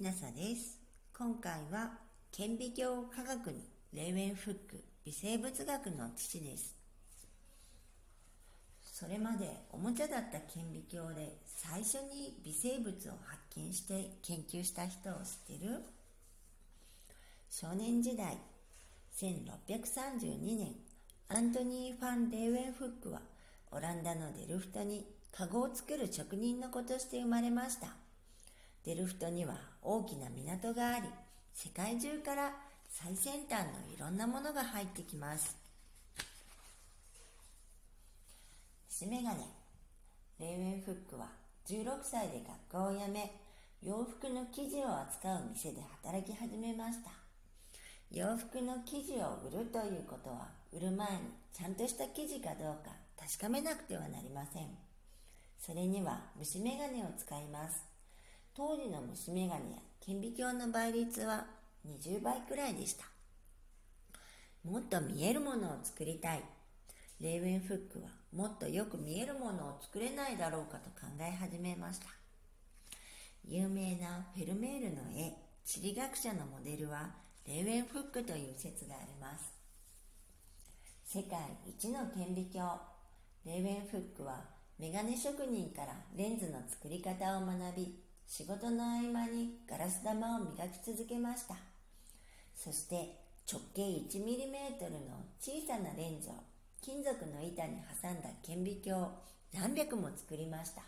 ひなさです。今回は顕微鏡科学にレーウェンフック微生物学の父です。それまでおもちゃだった顕微鏡で最初に微生物を発見して研究した人を知ってる？少年時代1632年、アントニー・ファン・レーウェンフックはオランダのデルフトにカゴを作る職人の子として生まれました。デルフトには大きな港があり、世界中から最先端のいろんなものが入ってきます。虫眼鏡。レーウェンフックは16歳で学校を辞め、洋服の生地を扱う店で働き始めました。洋服の生地を売るということは、売る前にちゃんとした生地かどうか確かめなくてはなりません。それには虫眼鏡を使います。当時の虫眼鏡や顕微鏡の倍率は20倍くらいでした。もっと見えるものを作りたい。レーウェンフックはもっとよく見えるものを作れないだろうかと考え始めました。有名なフェルメールの絵、地理学者のモデルはレーウェンフックという説があります。世界一の顕微鏡。レーウェンフックはメガネ職人からレンズの作り方を学び、仕事の合間にガラス玉を磨き続けました。そして直径 1mm の小さなレンズを金属の板に挟んだ顕微鏡を何百も作りました。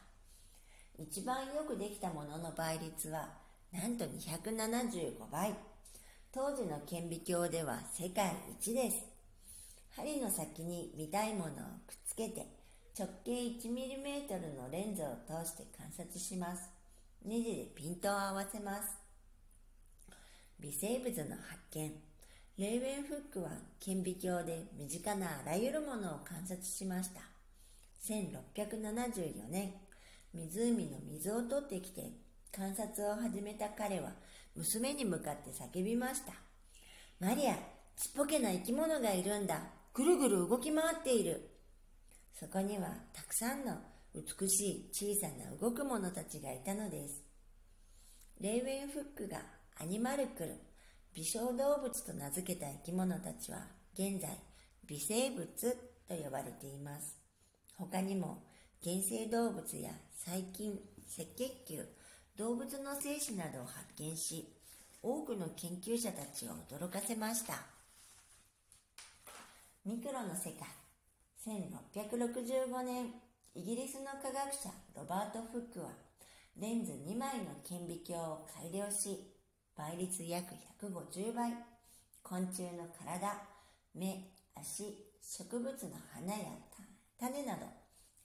一番よくできたものの倍率はなんと275倍。当時の顕微鏡では世界一です。針の先に見たいものをくっつけて直径 1mm のレンズを通して観察します。ネジでピントを合わせます。微生物の発見。レーウェンフックは顕微鏡で身近なあらゆるものを観察しました。1674年、湖の水を取ってきて観察を始めた彼は娘に向かって叫びました。マリア、ちっぽけな生き物がいるんだ。ぐるぐる動き回っている。そこにはたくさんの美しい小さな動くものたちがいたのです。レーウェンフックがアニマルクル、微小動物と名付けた生き物たちは現在微生物と呼ばれています。他にも原生動物や細菌、赤血球、動物の精子などを発見し、多くの研究者たちを驚かせました。ミクロの世界。1665年、イギリスの科学者ロバート・フックはレンズ2枚の顕微鏡を改良し、倍率約150倍、昆虫の体、目、足、植物の花や種など、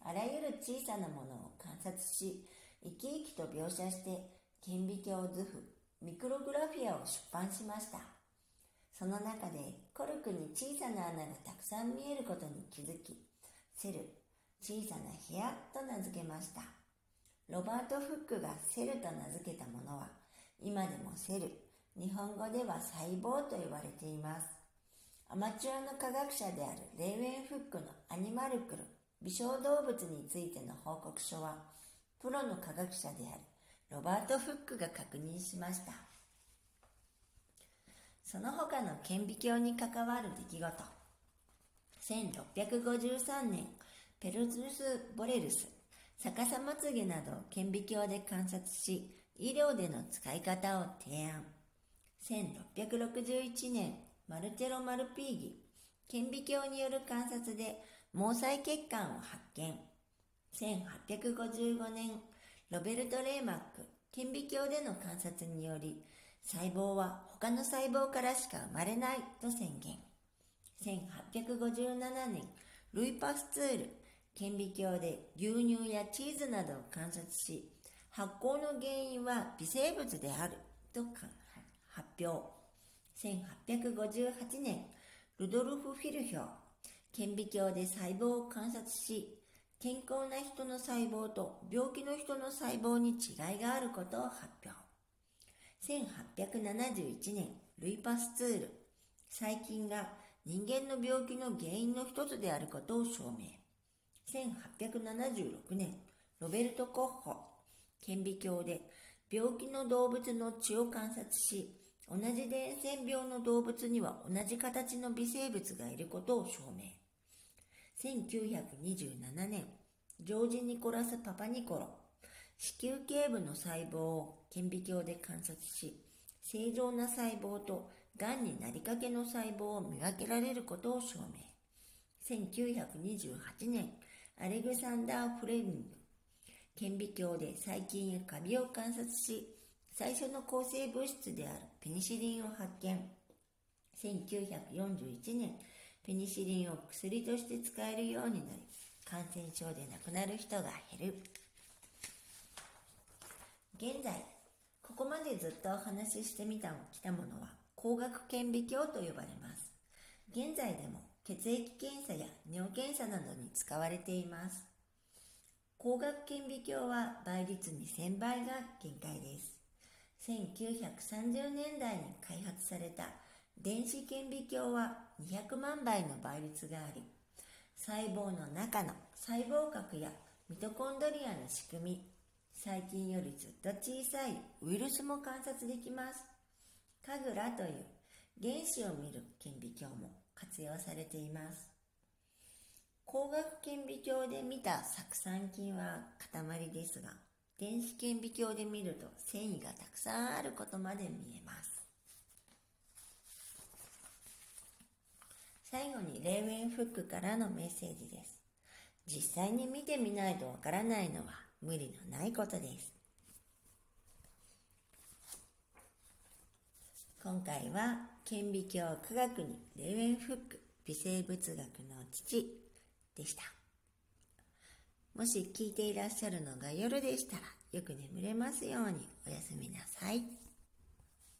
あらゆる小さなものを観察し、生き生きと描写して顕微鏡図譜、ミクログラフィアを出版しました。その中でコルクに小さな穴がたくさん見えることに気づき、セル、小さな部屋と名付けました。ロバート・フックがセルと名付けたものは、今でもセル、日本語では細胞と言われています。アマチュアの科学者であるレーウェンフックのアニマルクル、微小動物についての報告書は、プロの科学者であるロバート・フックが確認しました。その他の顕微鏡に関わる出来事。1653年、ペルズス・ボレルス、逆さまつげなどを顕微鏡で観察し、医療での使い方を提案。1661年、マルチェロ・マルピーギ、顕微鏡による観察で毛細血管を発見。1855年、ロベルト・レーマック、顕微鏡での観察により、細胞は他の細胞からしか生まれないと宣言。1857年、ルイ・パスツール、顕微鏡で牛乳やチーズなどを観察し、発酵の原因は微生物であると発表。1858年、ルドルフ・フィルヒョー、顕微鏡で細胞を観察し、健康な人の細胞と病気の人の細胞に違いがあることを発表。1871年、ルイ・パスツール、細菌が人間の病気の原因の一つであることを証明。1876年、ロベルト・コッホ、顕微鏡で病気の動物の血を観察し、同じ伝染病の動物には同じ形の微生物がいることを証明。1927年、ジョージ・ニコラス・パパニコロ、子宮頸部の細胞を顕微鏡で観察し、正常な細胞とがんになりかけの細胞を見分けられることを証明。1928年、アレクサンダー・フレミング、顕微鏡で細菌やカビを観察し、最初の抗生物質であるペニシリンを発見。1941年、ペニシリンを薬として使えるようになり、感染症で亡くなる人が減る。現在、ここまでずっとお話ししてみたきたものは、光学顕微鏡と呼ばれます。現在でも血液検査や尿検査などに使われています。光学顕微鏡は倍率2000倍が限界です。1930年代に開発された電子顕微鏡は200万倍の倍率があり、細胞の中の細胞核やミトコンドリアの仕組み、細菌よりずっと小さいウイルスも観察できます。カグラという原子を見る顕微鏡も活用されています。光学顕微鏡で見た酢酸菌は塊ですが、電子顕微鏡で見ると繊維がたくさんあることまで見えます。最後にレーウェンフックからのメッセージです。実際に見てみないとわからないのは無理のないことです。今回は顕微鏡科学にレーウェンフック、微生物学の父でした。もし聞いていらっしゃるのが夜でしたら、よく眠れますようにおやすみなさい。